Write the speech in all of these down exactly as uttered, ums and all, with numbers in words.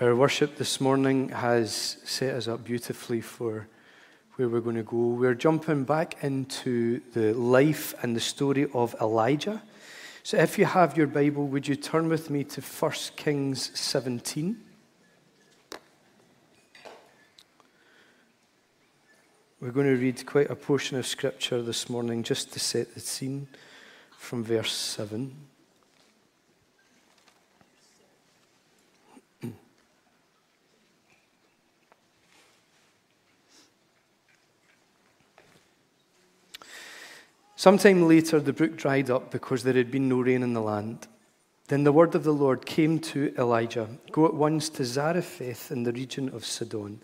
Our worship this morning has set us up beautifully for where we're going to go. We're jumping back into the life and the story of Elijah. So if you have your Bible, would you turn with me to First Kings seventeen? We're going to read quite a portion of scripture this morning just to set the scene from verse seven. Sometime later, the brook dried up because there had been no rain in the land. Then the word of the Lord came to Elijah, "Go at once to Zarephath in the region of Sidon,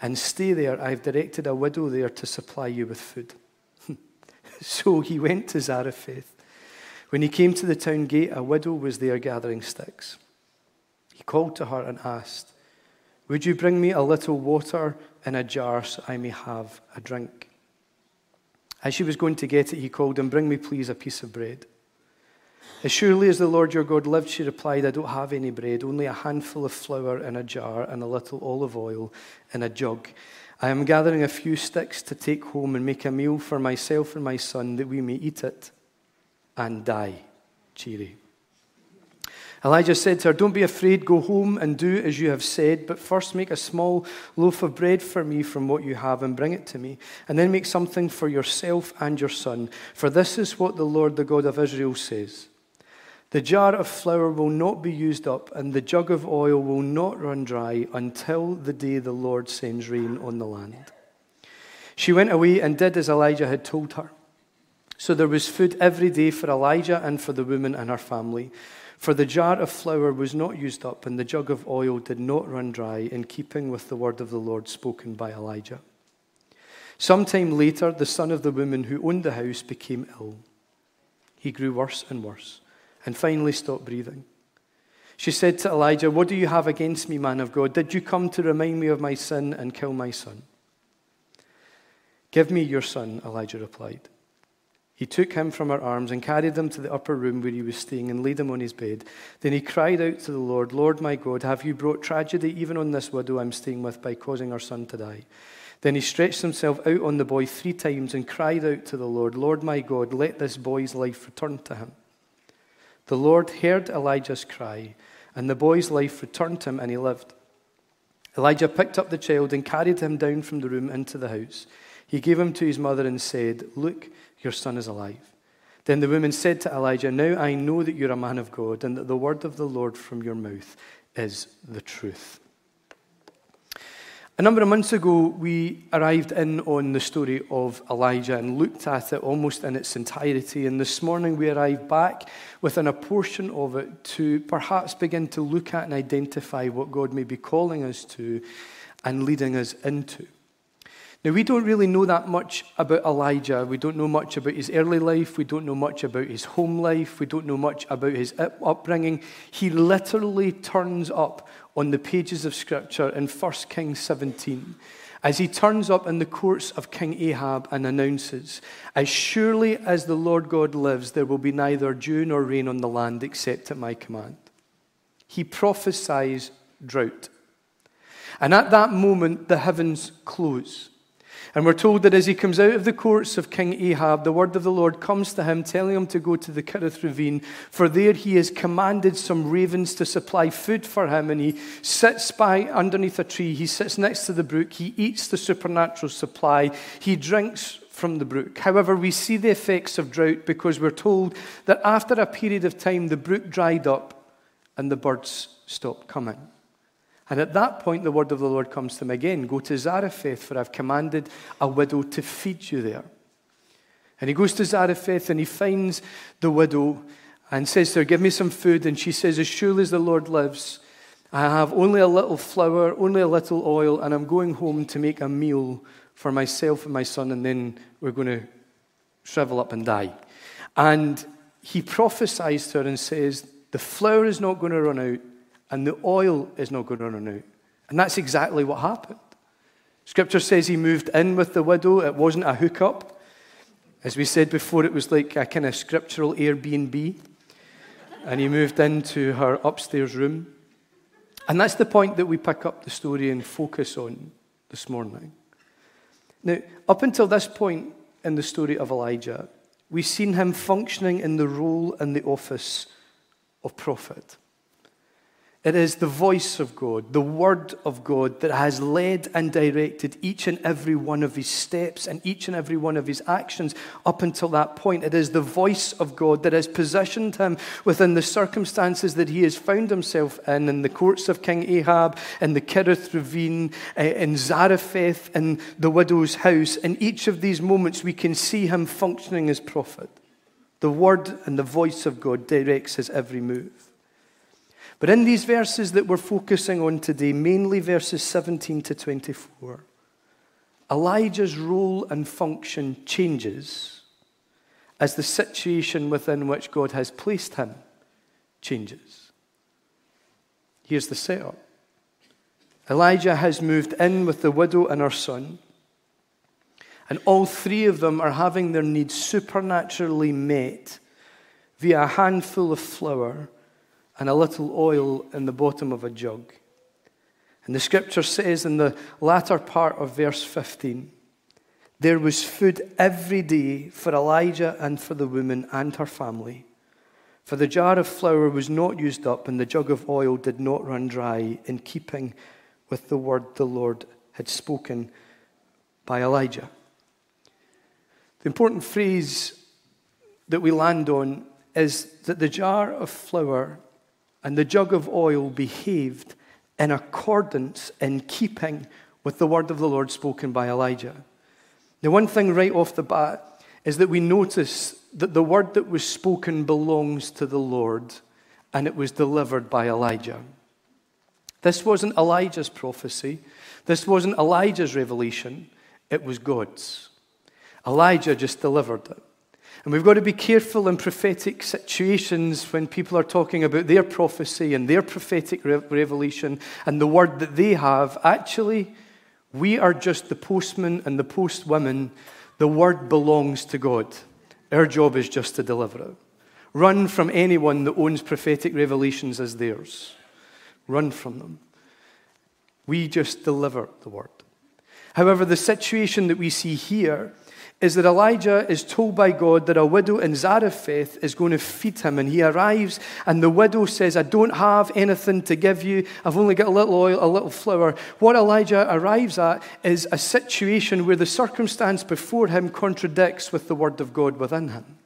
and stay there. I have directed a widow there to supply you with food." So he went to Zarephath. When he came to the town gate, a widow was there gathering sticks. He called to her and asked, "Would you bring me a little water in a jar so I may have a drink?" As she was going to get it, he called and "Bring me, please, a piece of bread." "As surely as the Lord your God lives," she replied, "I don't have any bread, only a handful of flour in a jar and a little olive oil in a jug. I am gathering a few sticks to take home and make a meal for myself and my son that we may eat it and die cheery." Elijah said to her, "Don't be afraid, go home and do as you have said, but first make a small loaf of bread for me from what you have and bring it to me, and then make something for yourself and your son, for this is what the Lord, the God of Israel, says. The jar of flour will not be used up, and the jug of oil will not run dry until the day the Lord sends rain on the land." She went away and did as Elijah had told her. So there was food every day for Elijah and for the woman and her family. For the jar of flour was not used up, and the jug of oil did not run dry, in keeping with the word of the Lord spoken by Elijah. Sometime later, the son of the woman who owned the house became ill. He grew worse and worse, and finally stopped breathing. She said to Elijah, "What do you have against me, man of God? Did you come to remind me of my sin and kill my son?" "Give me your son," Elijah replied. He took him from her arms and carried him to the upper room where he was staying and laid him on his bed. Then he cried out to the Lord, "Lord my God, have you brought tragedy even on this widow I'm staying with by causing her son to die?" Then he stretched himself out on the boy three times and cried out to the Lord, "Lord my God, let this boy's life return to him." The Lord heard Elijah's cry, and the boy's life returned to him, and he lived. Elijah picked up the child and carried him down from the room into the house. He gave him to his mother and said, "Look, your son is alive." Then the woman said to Elijah, "Now I know that you're a man of God and that the word of the Lord from your mouth is the truth." A number of months ago, we arrived in on the story of Elijah and looked at it almost in its entirety. And this morning, we arrived back within a portion of it to perhaps begin to look at and identify what God may be calling us to and leading us into. Now, we don't really know that much about Elijah. We don't know much about his early life. We don't know much about his home life. We don't know much about his upbringing. He literally turns up on the pages of Scripture in First Kings seventeen, as he turns up in the courts of King Ahab and announces, "As surely as the Lord God lives, there will be neither dew nor rain on the land except at my command." He prophesies drought. And at that moment, the heavens close. And we're told that as he comes out of the courts of King Ahab, the word of the Lord comes to him, telling him to go to the Kerith ravine, for there he has commanded some ravens to supply food for him, and he sits by underneath a tree, he sits next to the brook, he eats the supernatural supply, he drinks from the brook. However, we see the effects of drought because we're told that after a period of time, the brook dried up and the birds stopped coming. And at that point, the word of the Lord comes to him again. "Go to Zarephath, for I've commanded a widow to feed you there." And he goes to Zarephath and he finds the widow and says to her, "Give me some food." And she says, "As surely as the Lord lives, I have only a little flour, only a little oil, and I'm going home to make a meal for myself and my son, and then we're going to shrivel up and die." And he prophesies to her and says, the flour is not going to run out, and the oil is not going to run out. And that's exactly what happened. Scripture says he moved in with the widow. It wasn't a hookup. As we said before, it was like a kind of scriptural Airbnb. And he moved into her upstairs room. And that's the point that we pick up the story and focus on this morning. Now, up until this point in the story of Elijah, we've seen him functioning in the role and the office of prophet. It is the voice of God, the word of God, that has led and directed each and every one of his steps and each and every one of his actions up until that point. It is the voice of God that has positioned him within the circumstances that he has found himself in, in the courts of King Ahab, in the Kerith ravine, in Zarephath, in the widow's house. In each of these moments, we can see him functioning as prophet. The word and the voice of God directs his every move. But in these verses that we're focusing on today, mainly verses seventeen to twenty-four, Elijah's role and function changes as the situation within which God has placed him changes. Here's the setup. Elijah has moved in with the widow and her son, and all three of them are having their needs supernaturally met via a handful of flour and a little oil in the bottom of a jug. And the scripture says in the latter part of verse fifteen, there was food every day for Elijah and for the woman and her family, for the jar of flour was not used up and the jug of oil did not run dry, in keeping with the word the Lord had spoken by Elijah. The important phrase that we land on is that the jar of flour and the jug of oil behaved in accordance, in keeping with the word of the Lord spoken by Elijah. The one thing right off the bat is that we notice that the word that was spoken belongs to the Lord, and it was delivered by Elijah. This wasn't Elijah's prophecy. This wasn't Elijah's revelation. It was God's. Elijah just delivered it. And we've got to be careful in prophetic situations when people are talking about their prophecy and their prophetic re- revelation and the word that they have. Actually, we are just the postmen and the postwomen. The word belongs to God. Our job is just to deliver it. Run from anyone that owns prophetic revelations as theirs. Run from them. We just deliver the word. However, the situation that we see here is that Elijah is told by God that a widow in Zarephath is going to feed him. And he arrives, and the widow says, I don't have anything to give you. I've only got a little oil, a little flour. What Elijah arrives at is a situation where the circumstance before him contradicts with the word of God within him.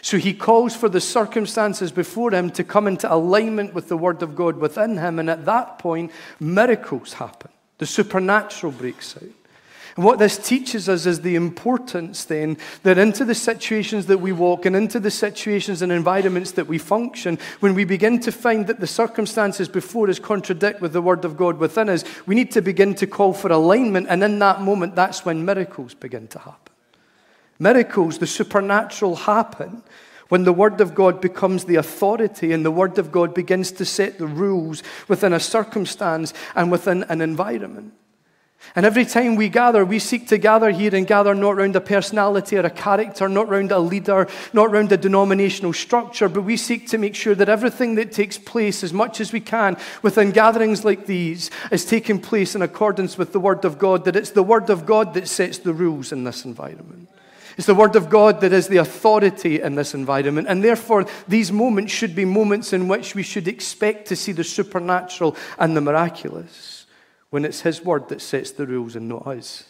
So he calls for the circumstances before him to come into alignment with the word of God within him. And at that point, miracles happen. The supernatural breaks out. And what this teaches us is the importance then that into the situations that we walk and into the situations and environments that we function, when we begin to find that the circumstances before us contradict with the word of God within us, we need to begin to call for alignment. And in that moment, that's when miracles begin to happen. Miracles, the supernatural, happen when the word of God becomes the authority and the word of God begins to set the rules within a circumstance and within an environment. And every time we gather, we seek to gather here and gather not round a personality or a character, not round a leader, not round a denominational structure, but we seek to make sure that everything that takes place, as much as we can, within gatherings like these, is taking place in accordance with the word of God, that it's the word of God that sets the rules in this environment. It's the word of God that is the authority in this environment. And therefore, these moments should be moments in which we should expect to see the supernatural and the miraculous, when it's his word that sets the rules and not us.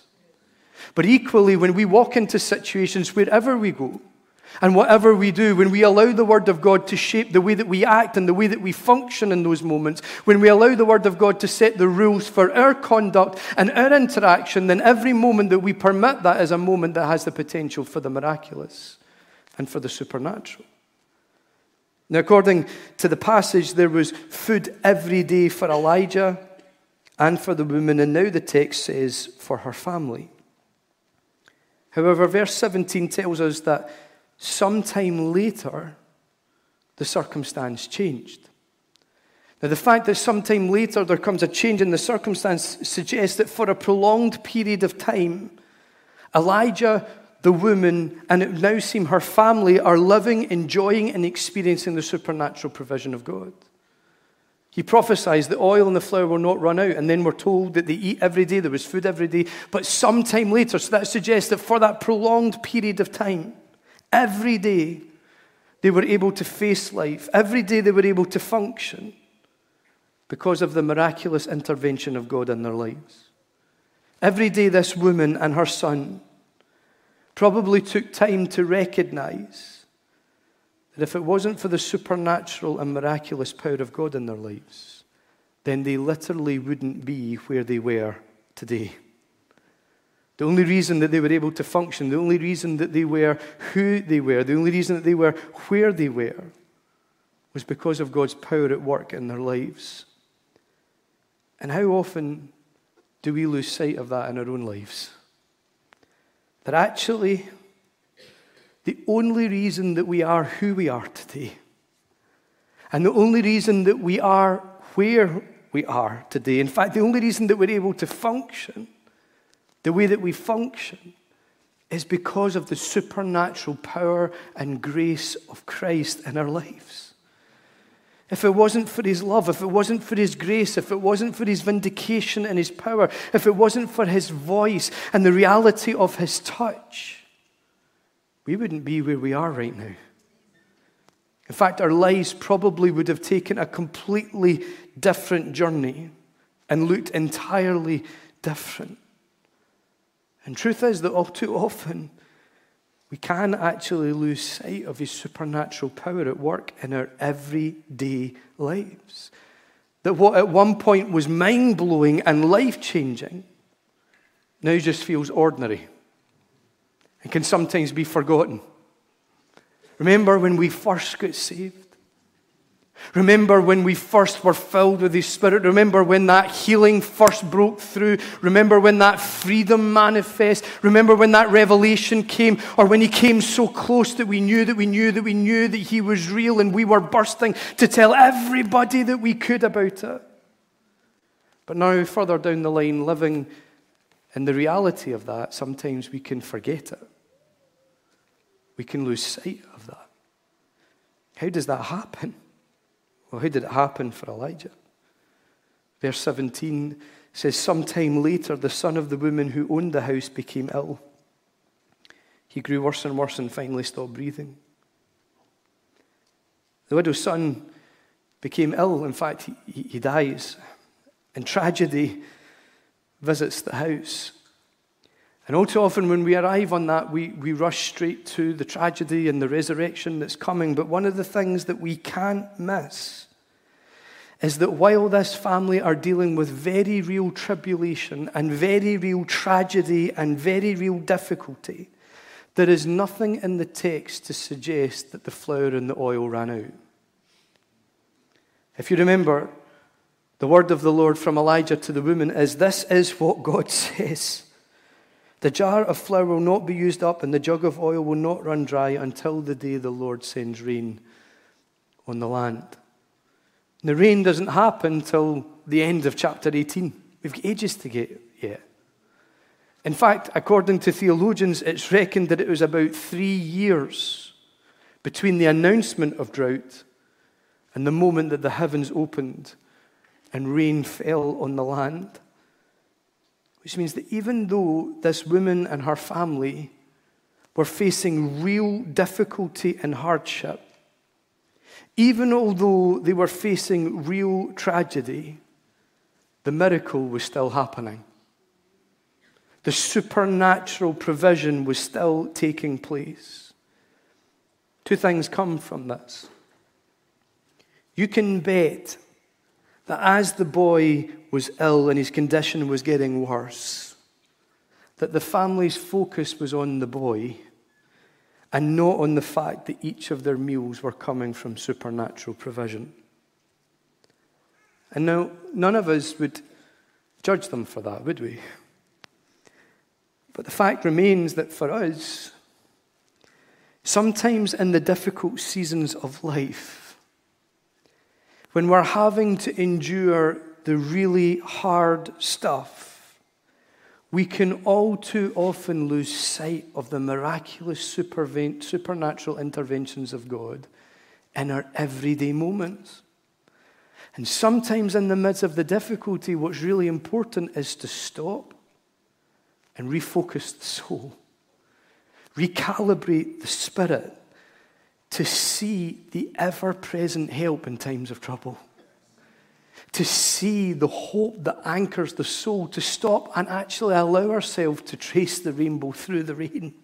But equally, when we walk into situations, wherever we go and whatever we do, when we allow the word of God to shape the way that we act and the way that we function in those moments, when we allow the word of God to set the rules for our conduct and our interaction, then every moment that we permit that is a moment that has the potential for the miraculous and for the supernatural. Now, according to the passage, there was food every day for Elijah and for the woman, and now the text says, for her family. However, verse seventeen tells us that sometime later, the circumstance changed. Now, the fact that sometime later there comes a change in the circumstance suggests that for a prolonged period of time, Elijah, the woman, and it would now seem her family, are living, enjoying, and experiencing the supernatural provision of God. He prophesies the oil and the flour will not run out, and then we're told that they eat every day, there was food every day, but sometime later, so that suggests that for that prolonged period of time, every day they were able to face life, every day they were able to function because of the miraculous intervention of God in their lives. Every day this woman and her son probably took time to recognize that if it wasn't for the supernatural and miraculous power of God in their lives, then they literally wouldn't be where they were today. The only reason that they were able to function, the only reason that they were who they were, the only reason that they were where they were, was because of God's power at work in their lives. And how often do we lose sight of that in our own lives? That actually, the only reason that we are who we are today, and the only reason that we are where we are today, in fact, the only reason that we're able to function the way that we function, is because of the supernatural power and grace of Christ in our lives. If it wasn't for his love, if it wasn't for his grace, if it wasn't for his vindication and his power, if it wasn't for his voice and the reality of his touch, we wouldn't be where we are right now. In fact, our lives probably would have taken a completely different journey and looked entirely different. And truth is that all too often, we can actually lose sight of his supernatural power at work in our everyday lives. That what at one point was mind-blowing and life-changing, now just feels ordinary and can sometimes be forgotten. Remember when we first got saved? Remember when we first were filled with the Spirit? Remember when that healing first broke through? Remember when that freedom manifest? Remember when that revelation came? Or when he came so close that we knew that we knew that we knew that he was real and we were bursting to tell everybody that we could about it. But now, further down the line, living in the reality of that, sometimes we can forget it. We can lose sight of that. How does that happen? Well, how did it happen for Elijah? Verse seventeen says, sometime later, the son of the woman who owned the house became ill. He grew worse and worse and finally stopped breathing. The widow's son became ill. In fact, he, he dies. And tragedy visits the house. And all too often when we arrive on that, we, we rush straight to the tragedy and the resurrection that's coming. But one of the things that we can't miss is that while this family are dealing with very real tribulation and very real tragedy and very real difficulty, there is nothing in the text to suggest that the flour and the oil ran out. If you remember, the word of the Lord from Elijah to the woman is, this is what God says. The jar of flour will not be used up and the jug of oil will not run dry until the day the Lord sends rain on the land. And the rain doesn't happen till the end of chapter eighteen. We've got ages to get yet. In fact, according to theologians, it's reckoned that it was about three years between the announcement of drought and the moment that the heavens opened and rain fell on the land, which means that even though this woman and her family were facing real difficulty and hardship, even although they were facing real tragedy, the miracle was still happening. The supernatural provision was still taking place. Two things come from this. You can bet that as the boy was ill and his condition was getting worse, that the family's focus was on the boy and not on the fact that each of their meals were coming from supernatural provision. And now, none of us would judge them for that, would we? But the fact remains that for us, sometimes in the difficult seasons of life, when we're having to endure the really hard stuff, we can all too often lose sight of the miraculous supernatural interventions of God in our everyday moments. And sometimes in the midst of the difficulty, what's really important is to stop and refocus the soul. Recalibrate the spirit to see the ever-present help in times of trouble. To see the hope that anchors the soul, to stop and actually allow ourselves to trace the rainbow through the rain.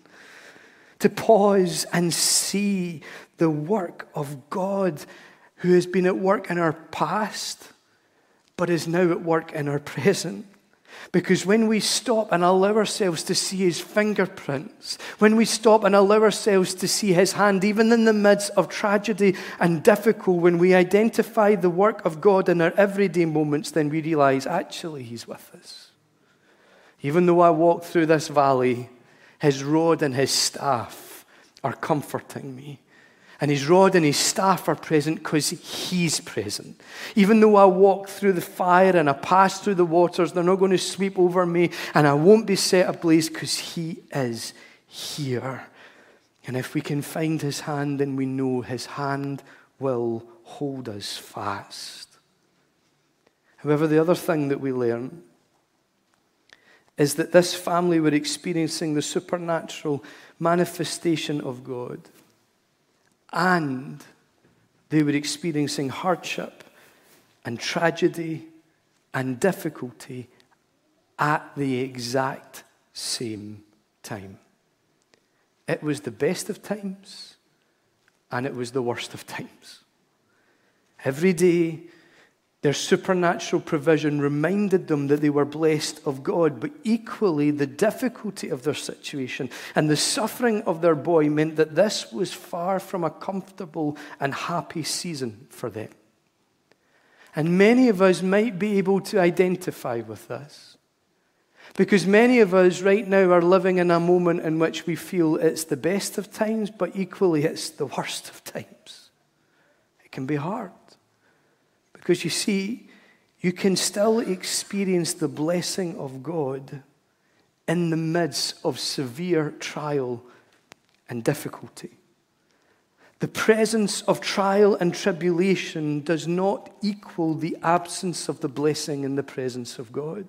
To pause and see the work of God who has been at work in our past, but is now at work in our present. Because when we stop and allow ourselves to see his fingerprints, when we stop and allow ourselves to see his hand, even in the midst of tragedy and difficulty, when we identify the work of God in our everyday moments, then we realize, actually, he's with us. Even though I walk through this valley, his rod and his staff are comforting me. And his rod and his staff are present because he's present. Even though I walk through the fire and I pass through the waters, they're not going to sweep over me, and I won't be set ablaze because he is here. And if we can find his hand, then we know his hand will hold us fast. However, the other thing that we learn is that this family were experiencing the supernatural manifestation of God. And they were experiencing hardship and tragedy and difficulty at the exact same time. It was the best of times, and it was the worst of times. Every day, their supernatural provision reminded them that they were blessed of God, but equally the difficulty of their situation and the suffering of their boy meant that this was far from a comfortable and happy season for them. And many of us might be able to identify with this, because many of us right now are living in a moment in which we feel it's the best of times, but equally it's the worst of times. It can be hard. Because you see, you can still experience the blessing of God in the midst of severe trial and difficulty. The presence of trial and tribulation does not equal the absence of the blessing in the presence of God.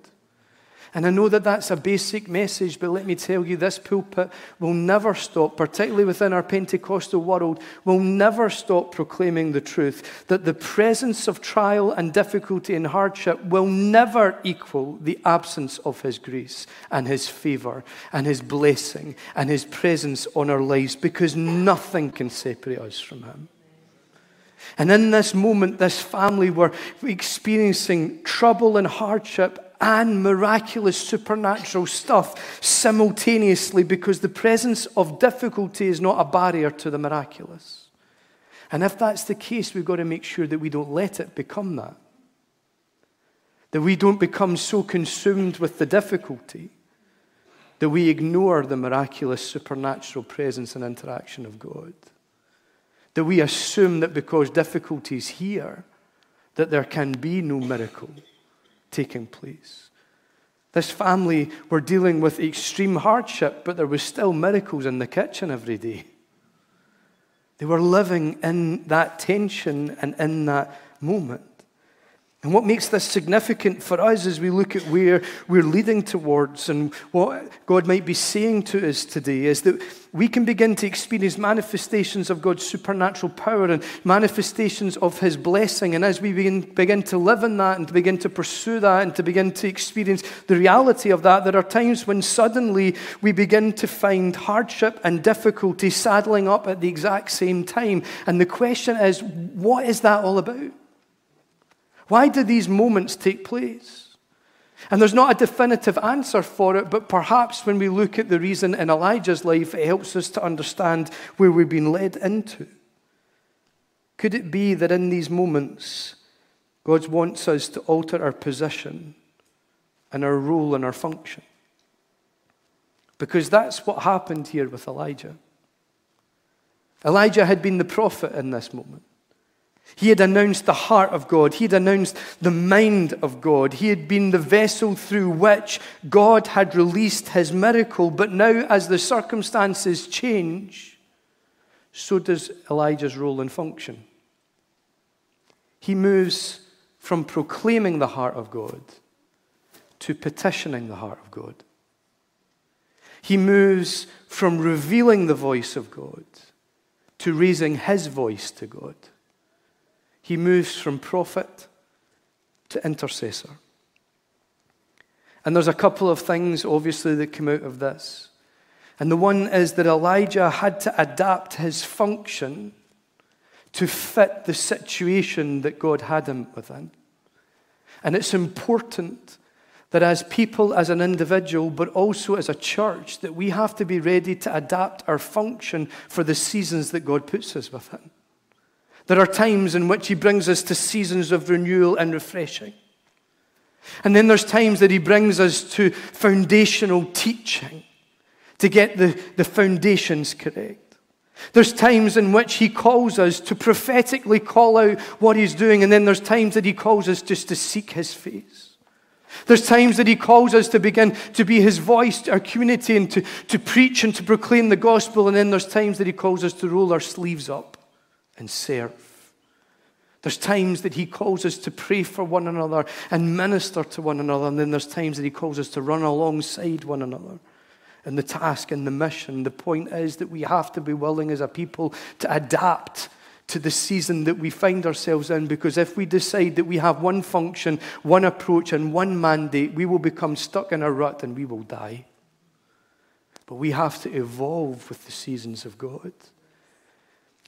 And I know that that's a basic message, but let me tell you, this pulpit will never stop, particularly within our Pentecostal world, will never stop proclaiming the truth that the presence of trial and difficulty and hardship will never equal the absence of his grace and his favor and his blessing and his presence on our lives, because nothing can separate us from him. And in this moment, this family were experiencing trouble and hardship and miraculous supernatural stuff simultaneously, because the presence of difficulty is not a barrier to the miraculous. And if that's the case, we've got to make sure that we don't let it become that. That we don't become so consumed with the difficulty that we ignore the miraculous supernatural presence and interaction of God. That we assume that because difficulty is here, that there can be no miracle taking place. This family were dealing with extreme hardship, but there was still miracles in the kitchen every day. They were living in that tension and in that moment. And what makes this significant for us as we look at where we're leading towards and what God might be saying to us today is that we can begin to experience manifestations of God's supernatural power and manifestations of his blessing. And as we begin, begin to live in that and to begin to pursue that and to begin to experience the reality of that, there are times when suddenly we begin to find hardship and difficulty saddling up at the exact same time. And the question is, what is that all about? Why do these moments take place? And there's not a definitive answer for it, but perhaps when we look at the reason in Elijah's life, it helps us to understand where we've been led into. Could it be that in these moments, God wants us to alter our position and our role and our function? Because that's what happened here with Elijah. Elijah had been the prophet in this moment. He had announced the heart of God. He had announced the mind of God. He had been the vessel through which God had released his miracle. But now, as the circumstances change, so does Elijah's role and function. He moves from proclaiming the heart of God to petitioning the heart of God. He moves from revealing the voice of God to raising his voice to God. He moves from prophet to intercessor. And there's a couple of things, obviously, that come out of this. And the one is that Elijah had to adapt his function to fit the situation that God had him within. And it's important that as people, as an individual, but also as a church, that we have to be ready to adapt our function for the seasons that God puts us within. There are times in which he brings us to seasons of renewal and refreshing. And then there's times that he brings us to foundational teaching, to get the, the foundations correct. There's times in which he calls us to prophetically call out what he's doing, and then there's times that he calls us just to seek his face. There's times that he calls us to begin to be his voice to our community and to, to preach and to proclaim the gospel, and then there's times that he calls us to roll our sleeves up and serve. There's times that he calls us to pray for one another and minister to one another, and then there's times that he calls us to run alongside one another in the task and the mission. The point is that we have to be willing as a people to adapt to the season that we find ourselves in, because if we decide that we have one function, one approach, and one mandate, we will become stuck in a rut and we will die. But we have to evolve with the seasons of God.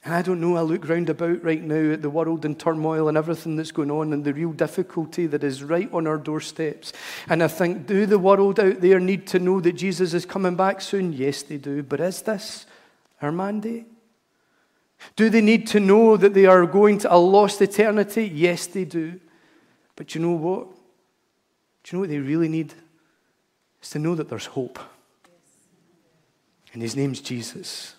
And I don't know, I look round about right now at the world in turmoil and everything that's going on and the real difficulty that is right on our doorsteps. And I think, do the world out there need to know that Jesus is coming back soon? Yes, they do. But is this our mandate? Do they need to know that they are going to a lost eternity? Yes, they do. But you know what? Do you know what they really need? It's to know that there's hope. And his name's Jesus.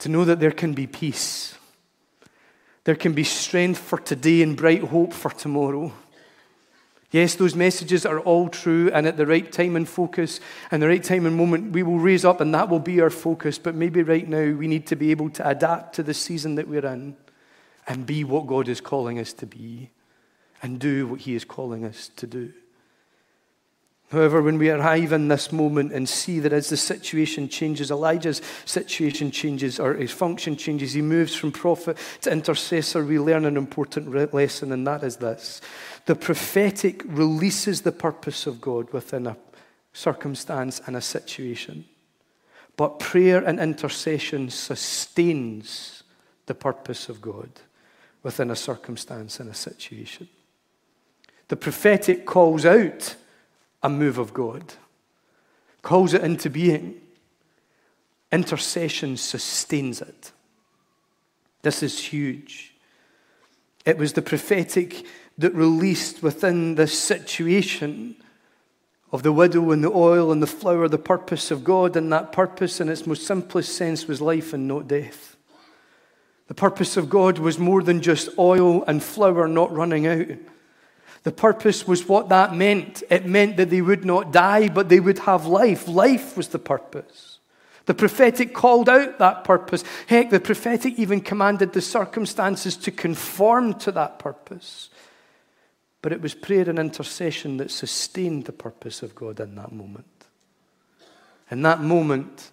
To know that there can be peace. There can be strength for today and bright hope for tomorrow. Yes, those messages are all true, and at the right time and focus, and the right time and moment, we will raise up and that will be our focus. But maybe right now we need to be able to adapt to the season that we're in and be what God is calling us to be and do what he is calling us to do. However, when we arrive in this moment and see that as the situation changes, Elijah's situation changes or his function changes, he moves from prophet to intercessor, we learn an important re- lesson, and that is this. The prophetic releases the purpose of God within a circumstance and a situation, but prayer and intercession sustains the purpose of God within a circumstance and a situation. The prophetic calls out a move of God, calls it into being. Intercession sustains it. This is huge. It was the prophetic that released within this situation of the widow and the oil and the flour, the purpose of God, and that purpose in its most simplest sense was life and not death. The purpose of God was more than just oil and flour not running out. The purpose was what that meant. It meant that they would not die, but they would have life. Life was the purpose. The prophetic called out that purpose. Heck, the prophetic even commanded the circumstances to conform to that purpose. But it was prayer and intercession that sustained the purpose of God in that moment. In that moment,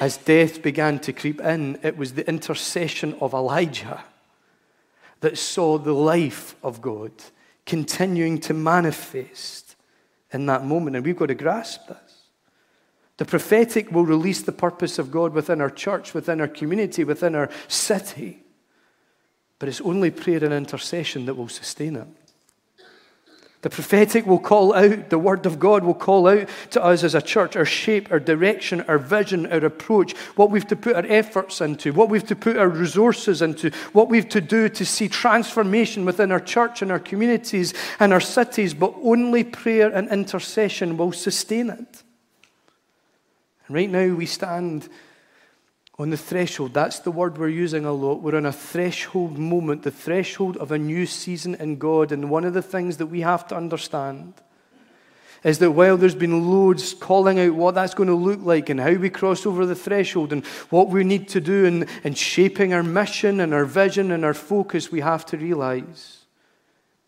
as death began to creep in, it was the intercession of Elijah that saw the life of God continuing to manifest in that moment. And we've got to grasp this. The prophetic will release the purpose of God within our church, within our community, within our city. But it's only prayer and intercession that will sustain it. The prophetic will call out, the word of God will call out to us as a church, our shape, our direction, our vision, our approach, what we've to put our efforts into, what we've to put our resources into, what we've to do to see transformation within our church and our communities and our cities, but only prayer and intercession will sustain it. And right now we stand on the threshold. That's the word we're using a lot. We're on a threshold moment, the threshold of a new season in God. And one of the things that we have to understand is that while there's been loads calling out what that's going to look like and how we cross over the threshold and what we need to do in, in shaping our mission and our vision and our focus, we have to realize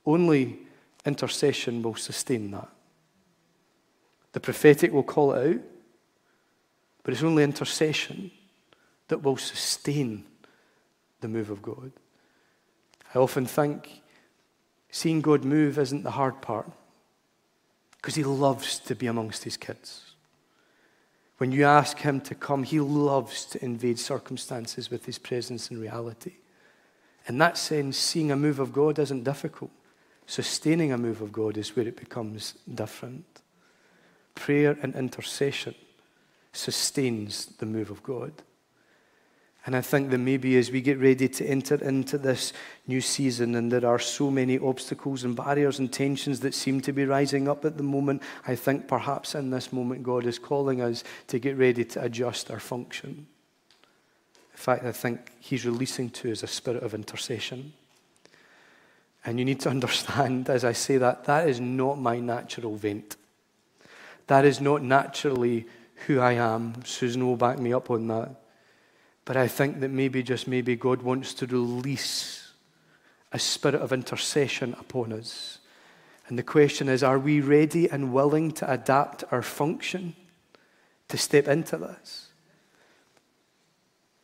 Only intercession will sustain that. The prophetic will call it out, but it's only intercession that will sustain the move of God. I often think seeing God move isn't the hard part, because he loves to be amongst his kids. When you ask him to come, he loves to invade circumstances with his presence and reality. In that sense, seeing a move of God isn't difficult. Sustaining a move of God is where it becomes different. Prayer and intercession sustains the move of God. And I think that maybe as we get ready to enter into this new season, and there are so many obstacles and barriers and tensions that seem to be rising up at the moment, I think perhaps in this moment God is calling us to get ready to adjust our function. In fact, I think he's releasing to us a spirit of intercession. And you need to understand, as I say that, that is not my natural bent. That is not naturally who I am. Susan will back me up on that. But I think that maybe, just maybe, God wants to release a spirit of intercession upon us. And the question is, are we ready and willing to adapt our function to step into this?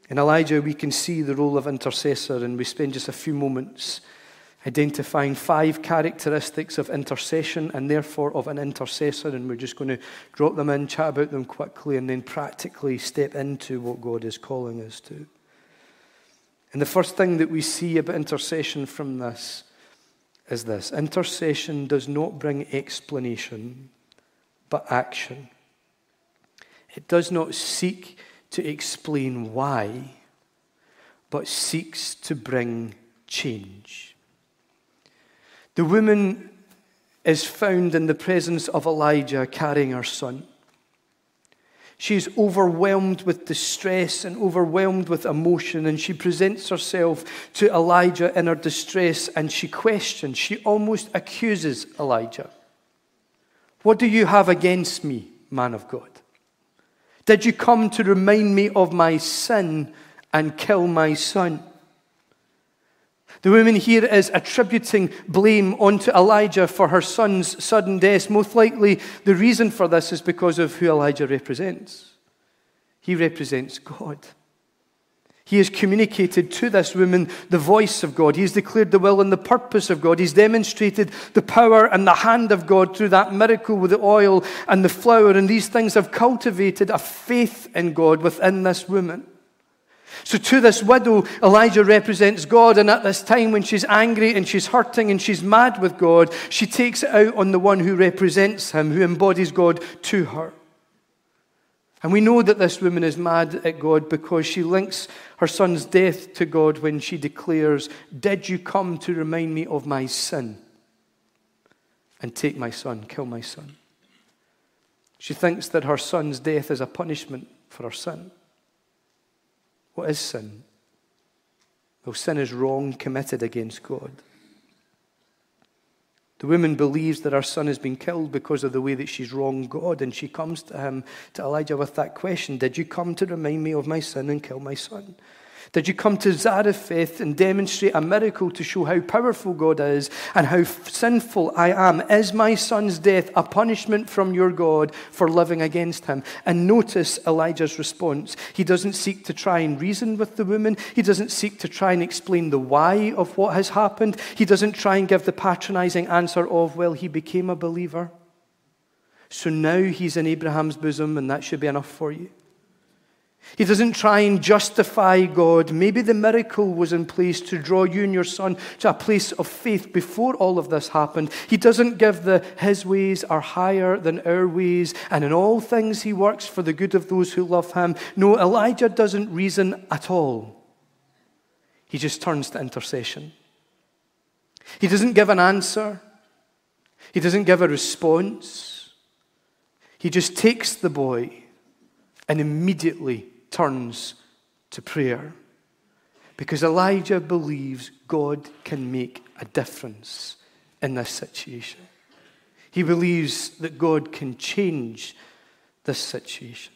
In Elijah, we can see the role of intercessor, and we spend just a few moments identifying five characteristics of intercession and therefore of an intercessor, and we're just going to drop them in, chat about them quickly, and then practically step into what God is calling us to. And the first thing that we see about intercession from this is this: intercession does not bring explanation, but action. It does not seek to explain why, but seeks to bring change. The woman is found in the presence of Elijah carrying her son. She is overwhelmed with distress and overwhelmed with emotion, and she presents herself to Elijah in her distress, and she questions, she almost accuses Elijah. What do you have against me, man of God? Did you come to remind me of my sin and kill my son? The woman here is attributing blame onto Elijah for her son's sudden death. Most likely, the reason for this is because of who Elijah represents. He represents God. He has communicated to this woman the voice of God. He has declared the will and the purpose of God. He's demonstrated the power and the hand of God through that miracle with the oil and the flour. And these things have cultivated a faith in God within this woman. So to this widow, Elijah represents God, and at this time when she's angry and she's hurting and she's mad with God, she takes it out on the one who represents him, who embodies God to her. And we know that this woman is mad at God because she links her son's death to God when she declares, "Did you come to remind me of my sin and take my son, kill my son?" She thinks that her son's death is a punishment for her sin. What is sin? Well, sin is wrong committed against God. The woman believes that her son has been killed because of the way that she's wronged God, and she comes to him, to Elijah, with that question: did you come to remind me of my sin and kill my son? Did you come to Zarephath and demonstrate a miracle to show how powerful God is and how sinful I am? Is my son's death a punishment from your God for living against him? And notice Elijah's response. He doesn't seek to try and reason with the woman. He doesn't seek to try and explain the why of what has happened. He doesn't try and give the patronizing answer of, well, he became a believer, so now he's in Abraham's bosom and that should be enough for you. He doesn't try and justify God. Maybe the miracle was in place to draw you and your son to a place of faith before all of this happened. He doesn't give the his ways are higher than our ways, and in all things he works for the good of those who love him. No, Elijah doesn't reason at all. He just turns to intercession. He doesn't give an answer. He doesn't give a response. He just takes the boy and immediately turns to prayer, because Elijah believes God can make a difference in this situation. He believes that God can change this situation.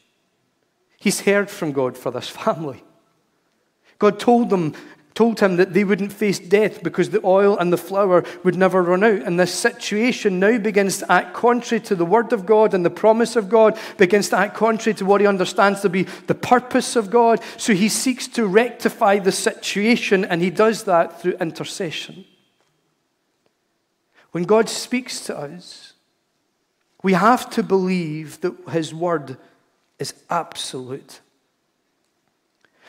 He's heard from God for this family. God told them told him that they wouldn't face death because the oil and the flour would never run out. And this situation now begins to act contrary to the word of God and the promise of God, begins to act contrary to what he understands to be the purpose of God. So he seeks to rectify the situation, and he does that through intercession. When God speaks to us, we have to believe that his word is absolute.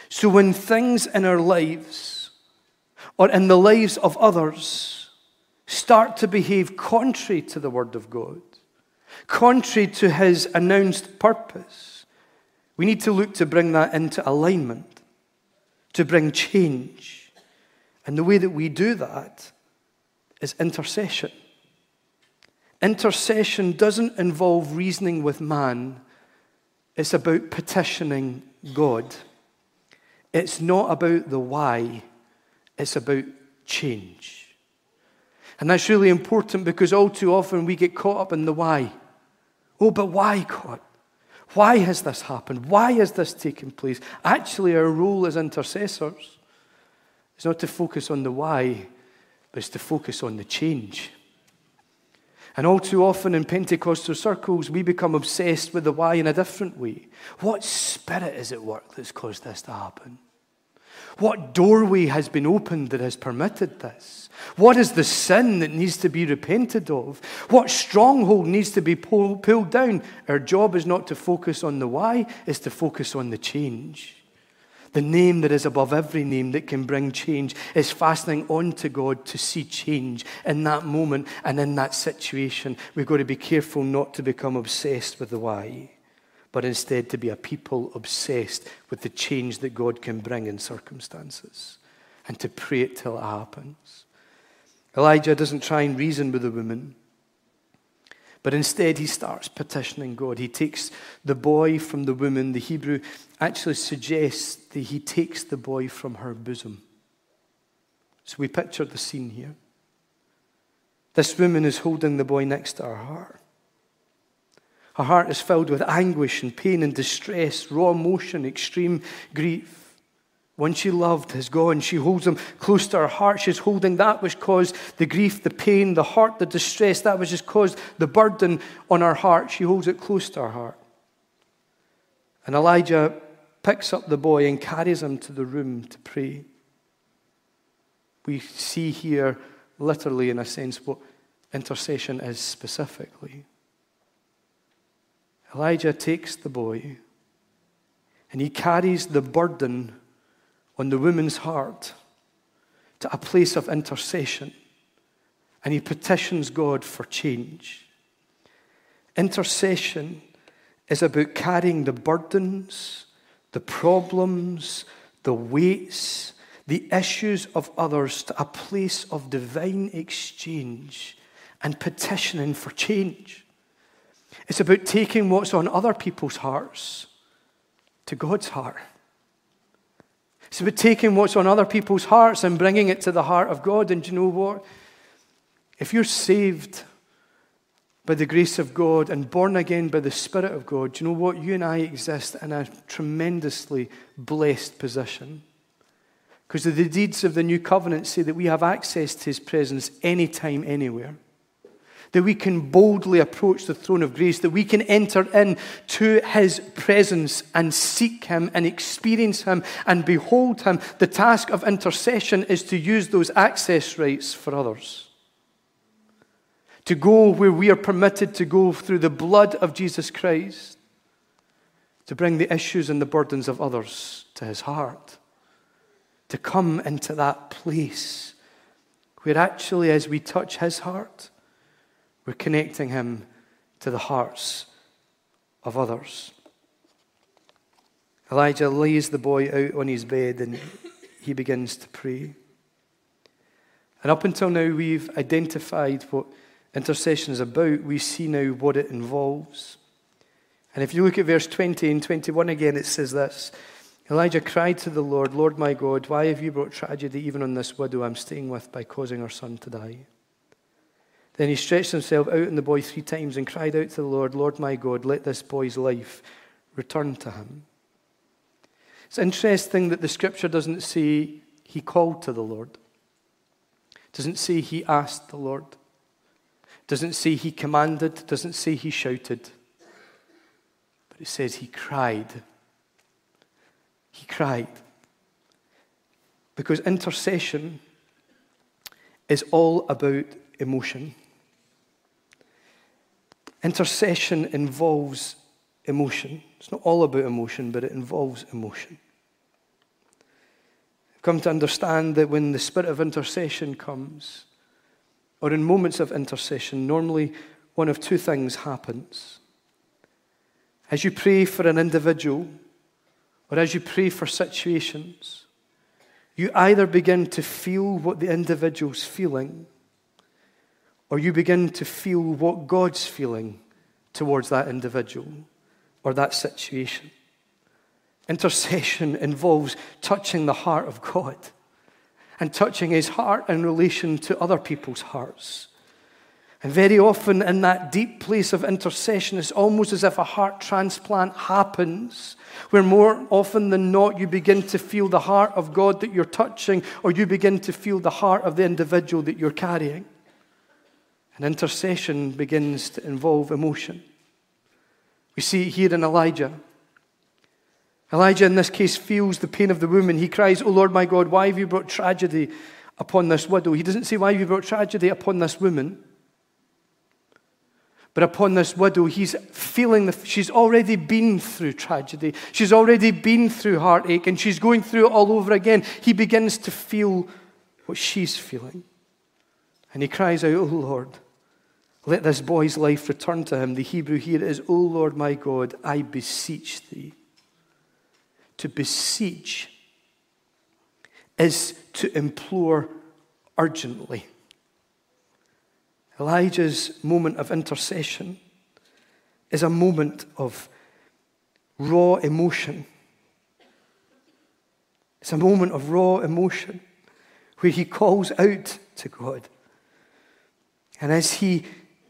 So when things in our lives or in the lives of others start to behave contrary to the word of God, contrary to his announced purpose, we need to look to bring that into alignment, to bring change. And the way that we do that is intercession. Intercession doesn't involve reasoning with man. It's about petitioning God. It's not about the why, it's about change. And that's really important, because all too often we get caught up in the why. Oh, but why, God? Why has this happened? Why has this taken place? Actually, our role as intercessors is not to focus on the why, but it's to focus on the change. And all too often in Pentecostal circles, we become obsessed with the why in a different way. What spirit is at work that's caused this to happen? What doorway has been opened that has permitted this? What is the sin that needs to be repented of? What stronghold needs to be pull, pulled down? Our job is not to focus on the why, it's to focus on the change. The name that is above every name that can bring change is fastening on to God to see change in that moment and in that situation. We've got to be careful not to become obsessed with the why, but instead to be a people obsessed with the change that God can bring in circumstances and to pray it till it happens. Elijah doesn't try and reason with the woman, but instead he starts petitioning God. He takes the boy from the woman. The Hebrew actually suggests that he takes the boy from her bosom. So we picture the scene here. This woman is holding the boy next to her heart. Her heart is filled with anguish and pain and distress, raw emotion, extreme grief. One she loved has gone. She holds him close to her heart. She's holding that which caused the grief, the pain, the hurt, the distress, that which has caused the burden on her heart. She holds it close to her heart. And Elijah picks up the boy and carries him to the room to pray. We see here, literally, in a sense, what intercession is specifically. Elijah takes the boy and he carries the burden on the woman's heart to a place of intercession, and he petitions God for change. Intercession is about carrying the burdens, the problems, the weights, the issues of others to a place of divine exchange and petitioning for change. It's about taking what's on other people's hearts to God's heart. It's about taking what's on other people's hearts and bringing it to the heart of God. And do you know what? If you're saved by the grace of God and born again by the Spirit of God, do you know what? You and I exist in a tremendously blessed position, because the deeds of the new covenant say that we have access to his presence anytime, anywhere. That we can boldly approach the throne of grace, that we can enter in to his presence and seek him and experience him and behold him. The task of intercession is to use those access rights for others, to go where we are permitted to go through the blood of Jesus Christ, to bring the issues and the burdens of others to his heart, to come into that place where actually, as we touch his heart, we're connecting him to the hearts of others. Elijah lays the boy out on his bed and he begins to pray. And up until now, we've identified what intercession is about. We see now what it involves. And if you look at verse twenty and twenty-one again, it says this: Elijah cried to the Lord, "Lord my God, why have you brought tragedy even on this widow I'm staying with by causing her son to die?" Then he stretched himself out on the boy three times and cried out to the Lord, "Lord my God, let this boy's life return to him." It's interesting that the scripture doesn't say He called to the Lord. Doesn't say he asked the Lord. Doesn't say he commanded. Doesn't say he shouted. But it says he cried. He cried. Because intercession is all about emotion. Intercession involves emotion. It's not all about emotion, but it involves emotion. I've come to understand that when the spirit of intercession comes, or in moments of intercession, normally one of two things happens. As you pray for an individual, or as you pray for situations, you either begin to feel what the individual's feeling, or you begin to feel what God's feeling towards that individual or that situation. Intercession involves touching the heart of God and touching his heart in relation to other people's hearts. And very often in that deep place of intercession, it's almost as if a heart transplant happens, where more often than not, you begin to feel the heart of God that you're touching, or you begin to feel the heart of the individual that you're carrying. And intercession begins to involve emotion. We see it here in Elijah. Elijah, in this case, feels the pain of the woman. He cries, "Oh Lord my God, why have you brought tragedy upon this widow?" He doesn't say, "Why have you brought tragedy upon this woman?" But upon this widow, he's feeling, the, she's already been through tragedy. She's already been through heartache, and she's going through it all over again. He begins to feel what she's feeling. And he cries out, "Oh Lord, let this boy's life return to him." The Hebrew here is, "O Lord my God, I beseech thee." To beseech is to implore urgently. Elijah's moment of intercession is a moment of raw emotion. It's a moment of raw emotion where he calls out to God. And as he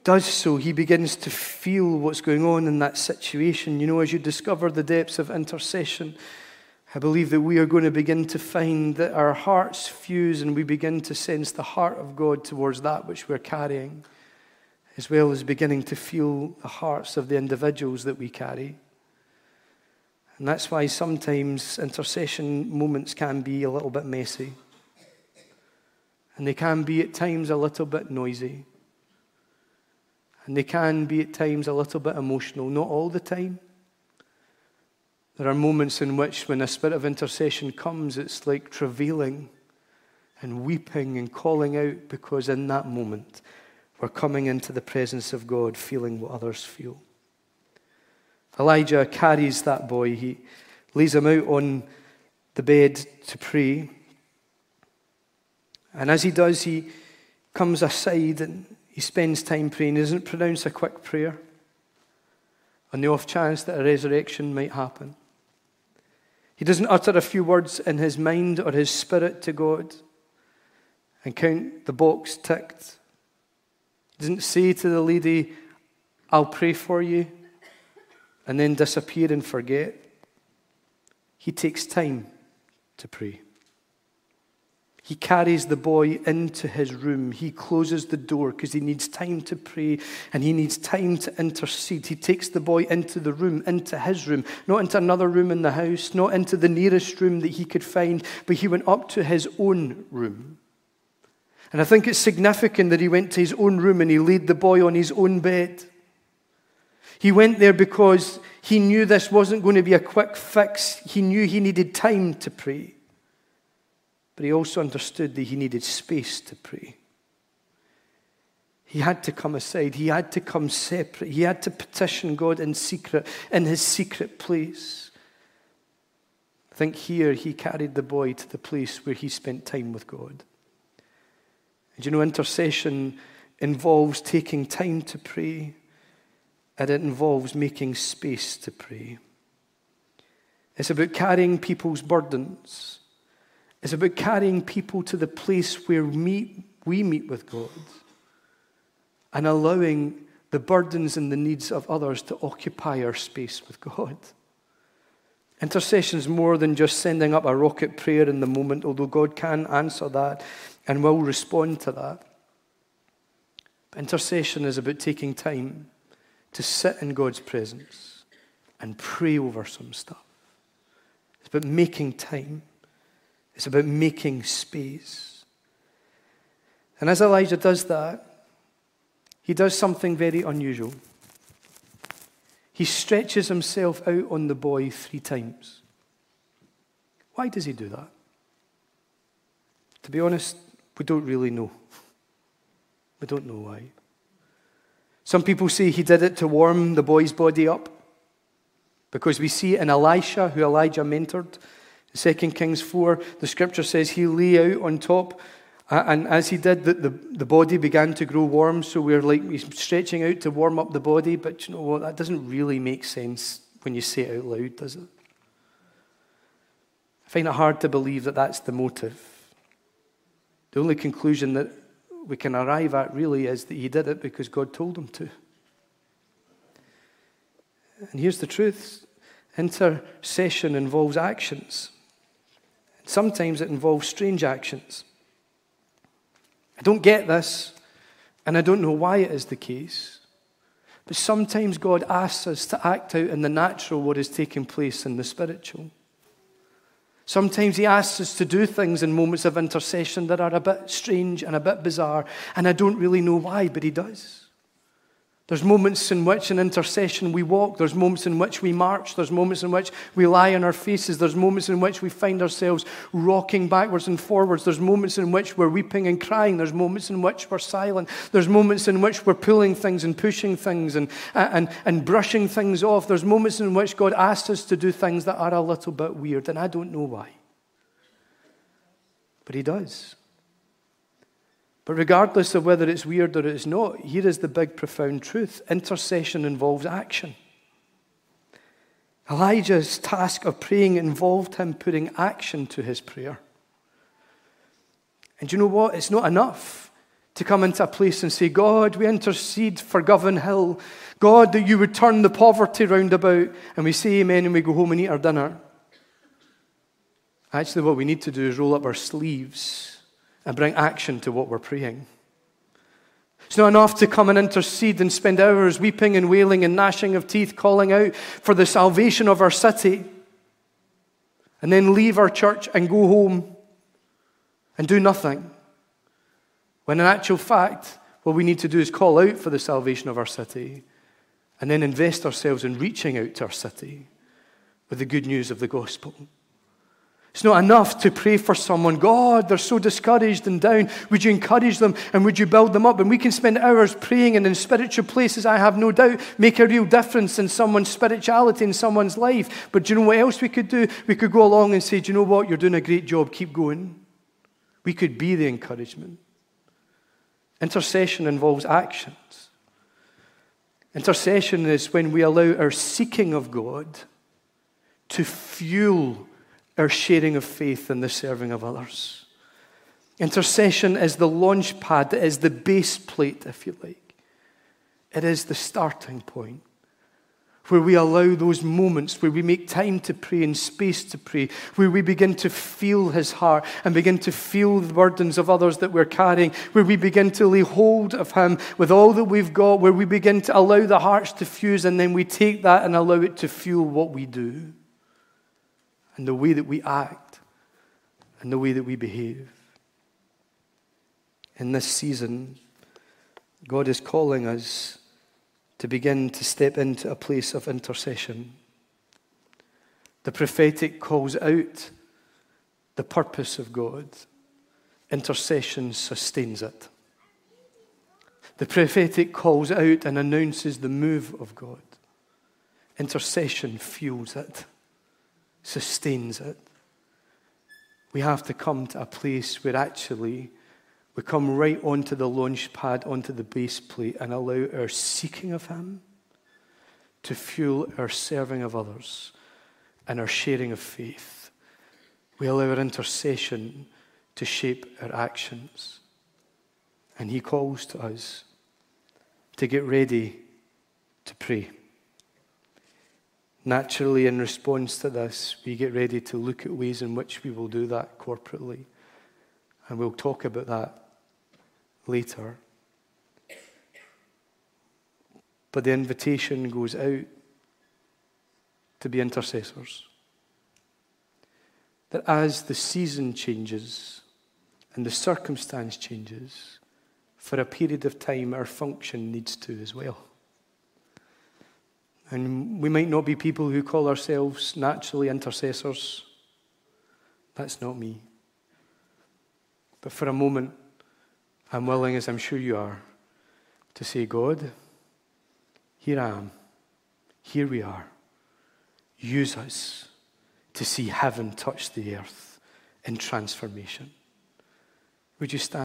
does so, he begins to feel what's going on in that situation. You know, as you discover the depths of intercession, I believe that we are going to begin to find that our hearts fuse and we begin to sense the heart of God towards that which we're carrying, as well as beginning to feel the hearts of the individuals that we carry. And that's why sometimes intercession moments can be a little bit messy. And they can be at times a little bit noisy. And they can be at times a little bit emotional, not all the time. There are moments in which when a spirit of intercession comes, it's like travailing and weeping and calling out, because in that moment, we're coming into the presence of God, feeling what others feel. Elijah carries that boy. He lays him out on the bed to pray. And as he does, he comes aside and he spends time praying. He doesn't pronounce a quick prayer on the off chance that a resurrection might happen. He doesn't utter a few words in his mind or his spirit to God and count the box ticked. He doesn't say to the lady, "I'll pray for you," and then disappear and forget. He takes time to pray. He carries the boy into his room. He closes the door because he needs time to pray and he needs time to intercede. He takes the boy into the room, into his room, not into another room in the house, not into the nearest room that he could find, but he went up to his own room. And I think it's significant that he went to his own room and he laid the boy on his own bed. He went there because he knew this wasn't going to be a quick fix. He knew he needed time to pray. But he also understood that he needed space to pray. He had to come aside. He had to come separate. He had to petition God in secret, in his secret place. I think here he carried the boy to the place where he spent time with God. And you know, intercession involves taking time to pray, and it involves making space to pray. It's about carrying people's burdens. It's about carrying people to the place where meet, we meet with God and allowing the burdens and the needs of others to occupy our space with God. Intercession is more than just sending up a rocket prayer in the moment, although God can answer that and will respond to that. But intercession is about taking time to sit in God's presence and pray over some stuff. It's about making time. It's about making space. And as Elijah does that, he does something very unusual. He stretches himself out on the boy three times. Why does he do that? To be honest, we don't really know. We don't know why. Some people say he did it to warm the boy's body up, because we see in Elisha, who Elijah mentored, in Second Kings four, the scripture says he lay out on top, and as he did, the, the, the body began to grow warm, so we're like he's stretching out to warm up the body, but you know what, that doesn't really make sense when you say it out loud, does it? I find it hard to believe that that's the motive. The only conclusion that we can arrive at really is that he did it because God told him to. And here's the truth. Intercession involves actions. Sometimes it involves strange actions. I don't get this, and I don't know why it is the case, but sometimes God asks us to act out in the natural what is taking place in the spiritual. Sometimes he asks us to do things in moments of intercession that are a bit strange and a bit bizarre, and I don't really know why, but he does. There's moments in which in intercession we walk. There's moments in which we march. There's moments in which we lie on our faces. There's moments in which we find ourselves rocking backwards and forwards. There's moments in which we're weeping and crying. There's moments in which we're silent. There's moments in which we're pulling things and pushing things and, and, and brushing things off. There's moments in which God asks us to do things that are a little bit weird, and I don't know why. But he does. But regardless of whether it's weird or it's not, here is the big, profound truth. Intercession involves action. Elijah's task of praying involved him putting action to his prayer. And you know what? It's not enough to come into a place and say, God, we intercede for Govan Hill. God, that you would turn the poverty round about. And we say amen and we go home and eat our dinner. Actually, what we need to do is roll up our sleeves and bring action to what we're praying. It's not enough to come and intercede and spend hours weeping and wailing and gnashing of teeth, calling out for the salvation of our city, and then leave our church and go home and do nothing, when in actual fact, what we need to do is call out for the salvation of our city, and then invest ourselves in reaching out to our city with the good news of the gospel. It's not enough to pray for someone. God, they're so discouraged and down. Would you encourage them and would you build them up? And we can spend hours praying, and in spiritual places, I have no doubt, make a real difference in someone's spirituality, in someone's life. But do you know what else we could do? We could go along and say, do you know what? You're doing a great job. Keep going. We could be the encouragement. Intercession involves actions. Intercession is when we allow our seeking of God to fuel our sharing of faith and the serving of others. Intercession is the launch pad, it is the base plate, if you like. It is the starting point where we allow those moments, where we make time to pray and space to pray, where we begin to feel his heart and begin to feel the burdens of others that we're carrying, where we begin to lay hold of him with all that we've got, where we begin to allow the hearts to fuse, and then we take that and allow it to fuel what we do, and the way that we act, and the way that we behave. In this season, God is calling us to begin to step into a place of intercession. The prophetic calls out the purpose of God. Intercession sustains it. The prophetic calls out and announces the move of God. Intercession fuels it. Sustains it. We have to come to a place where actually we come right onto the launch pad, onto the base plate, and allow our seeking of him to fuel our serving of others and our sharing of faith. We allow our intercession to shape our actions. And he calls to us to get ready to pray. Naturally, in response to this, we get ready to look at ways in which we will do that corporately. And we'll talk about that later. But the invitation goes out to be intercessors. That as the season changes and the circumstance changes, for a period of time, our function needs to as well. And we might not be people who call ourselves naturally intercessors. That's not me. But for a moment, I'm willing, as I'm sure you are, to say, God, here I am. Here we are. Use us to see heaven touch the earth in transformation. Would you stand?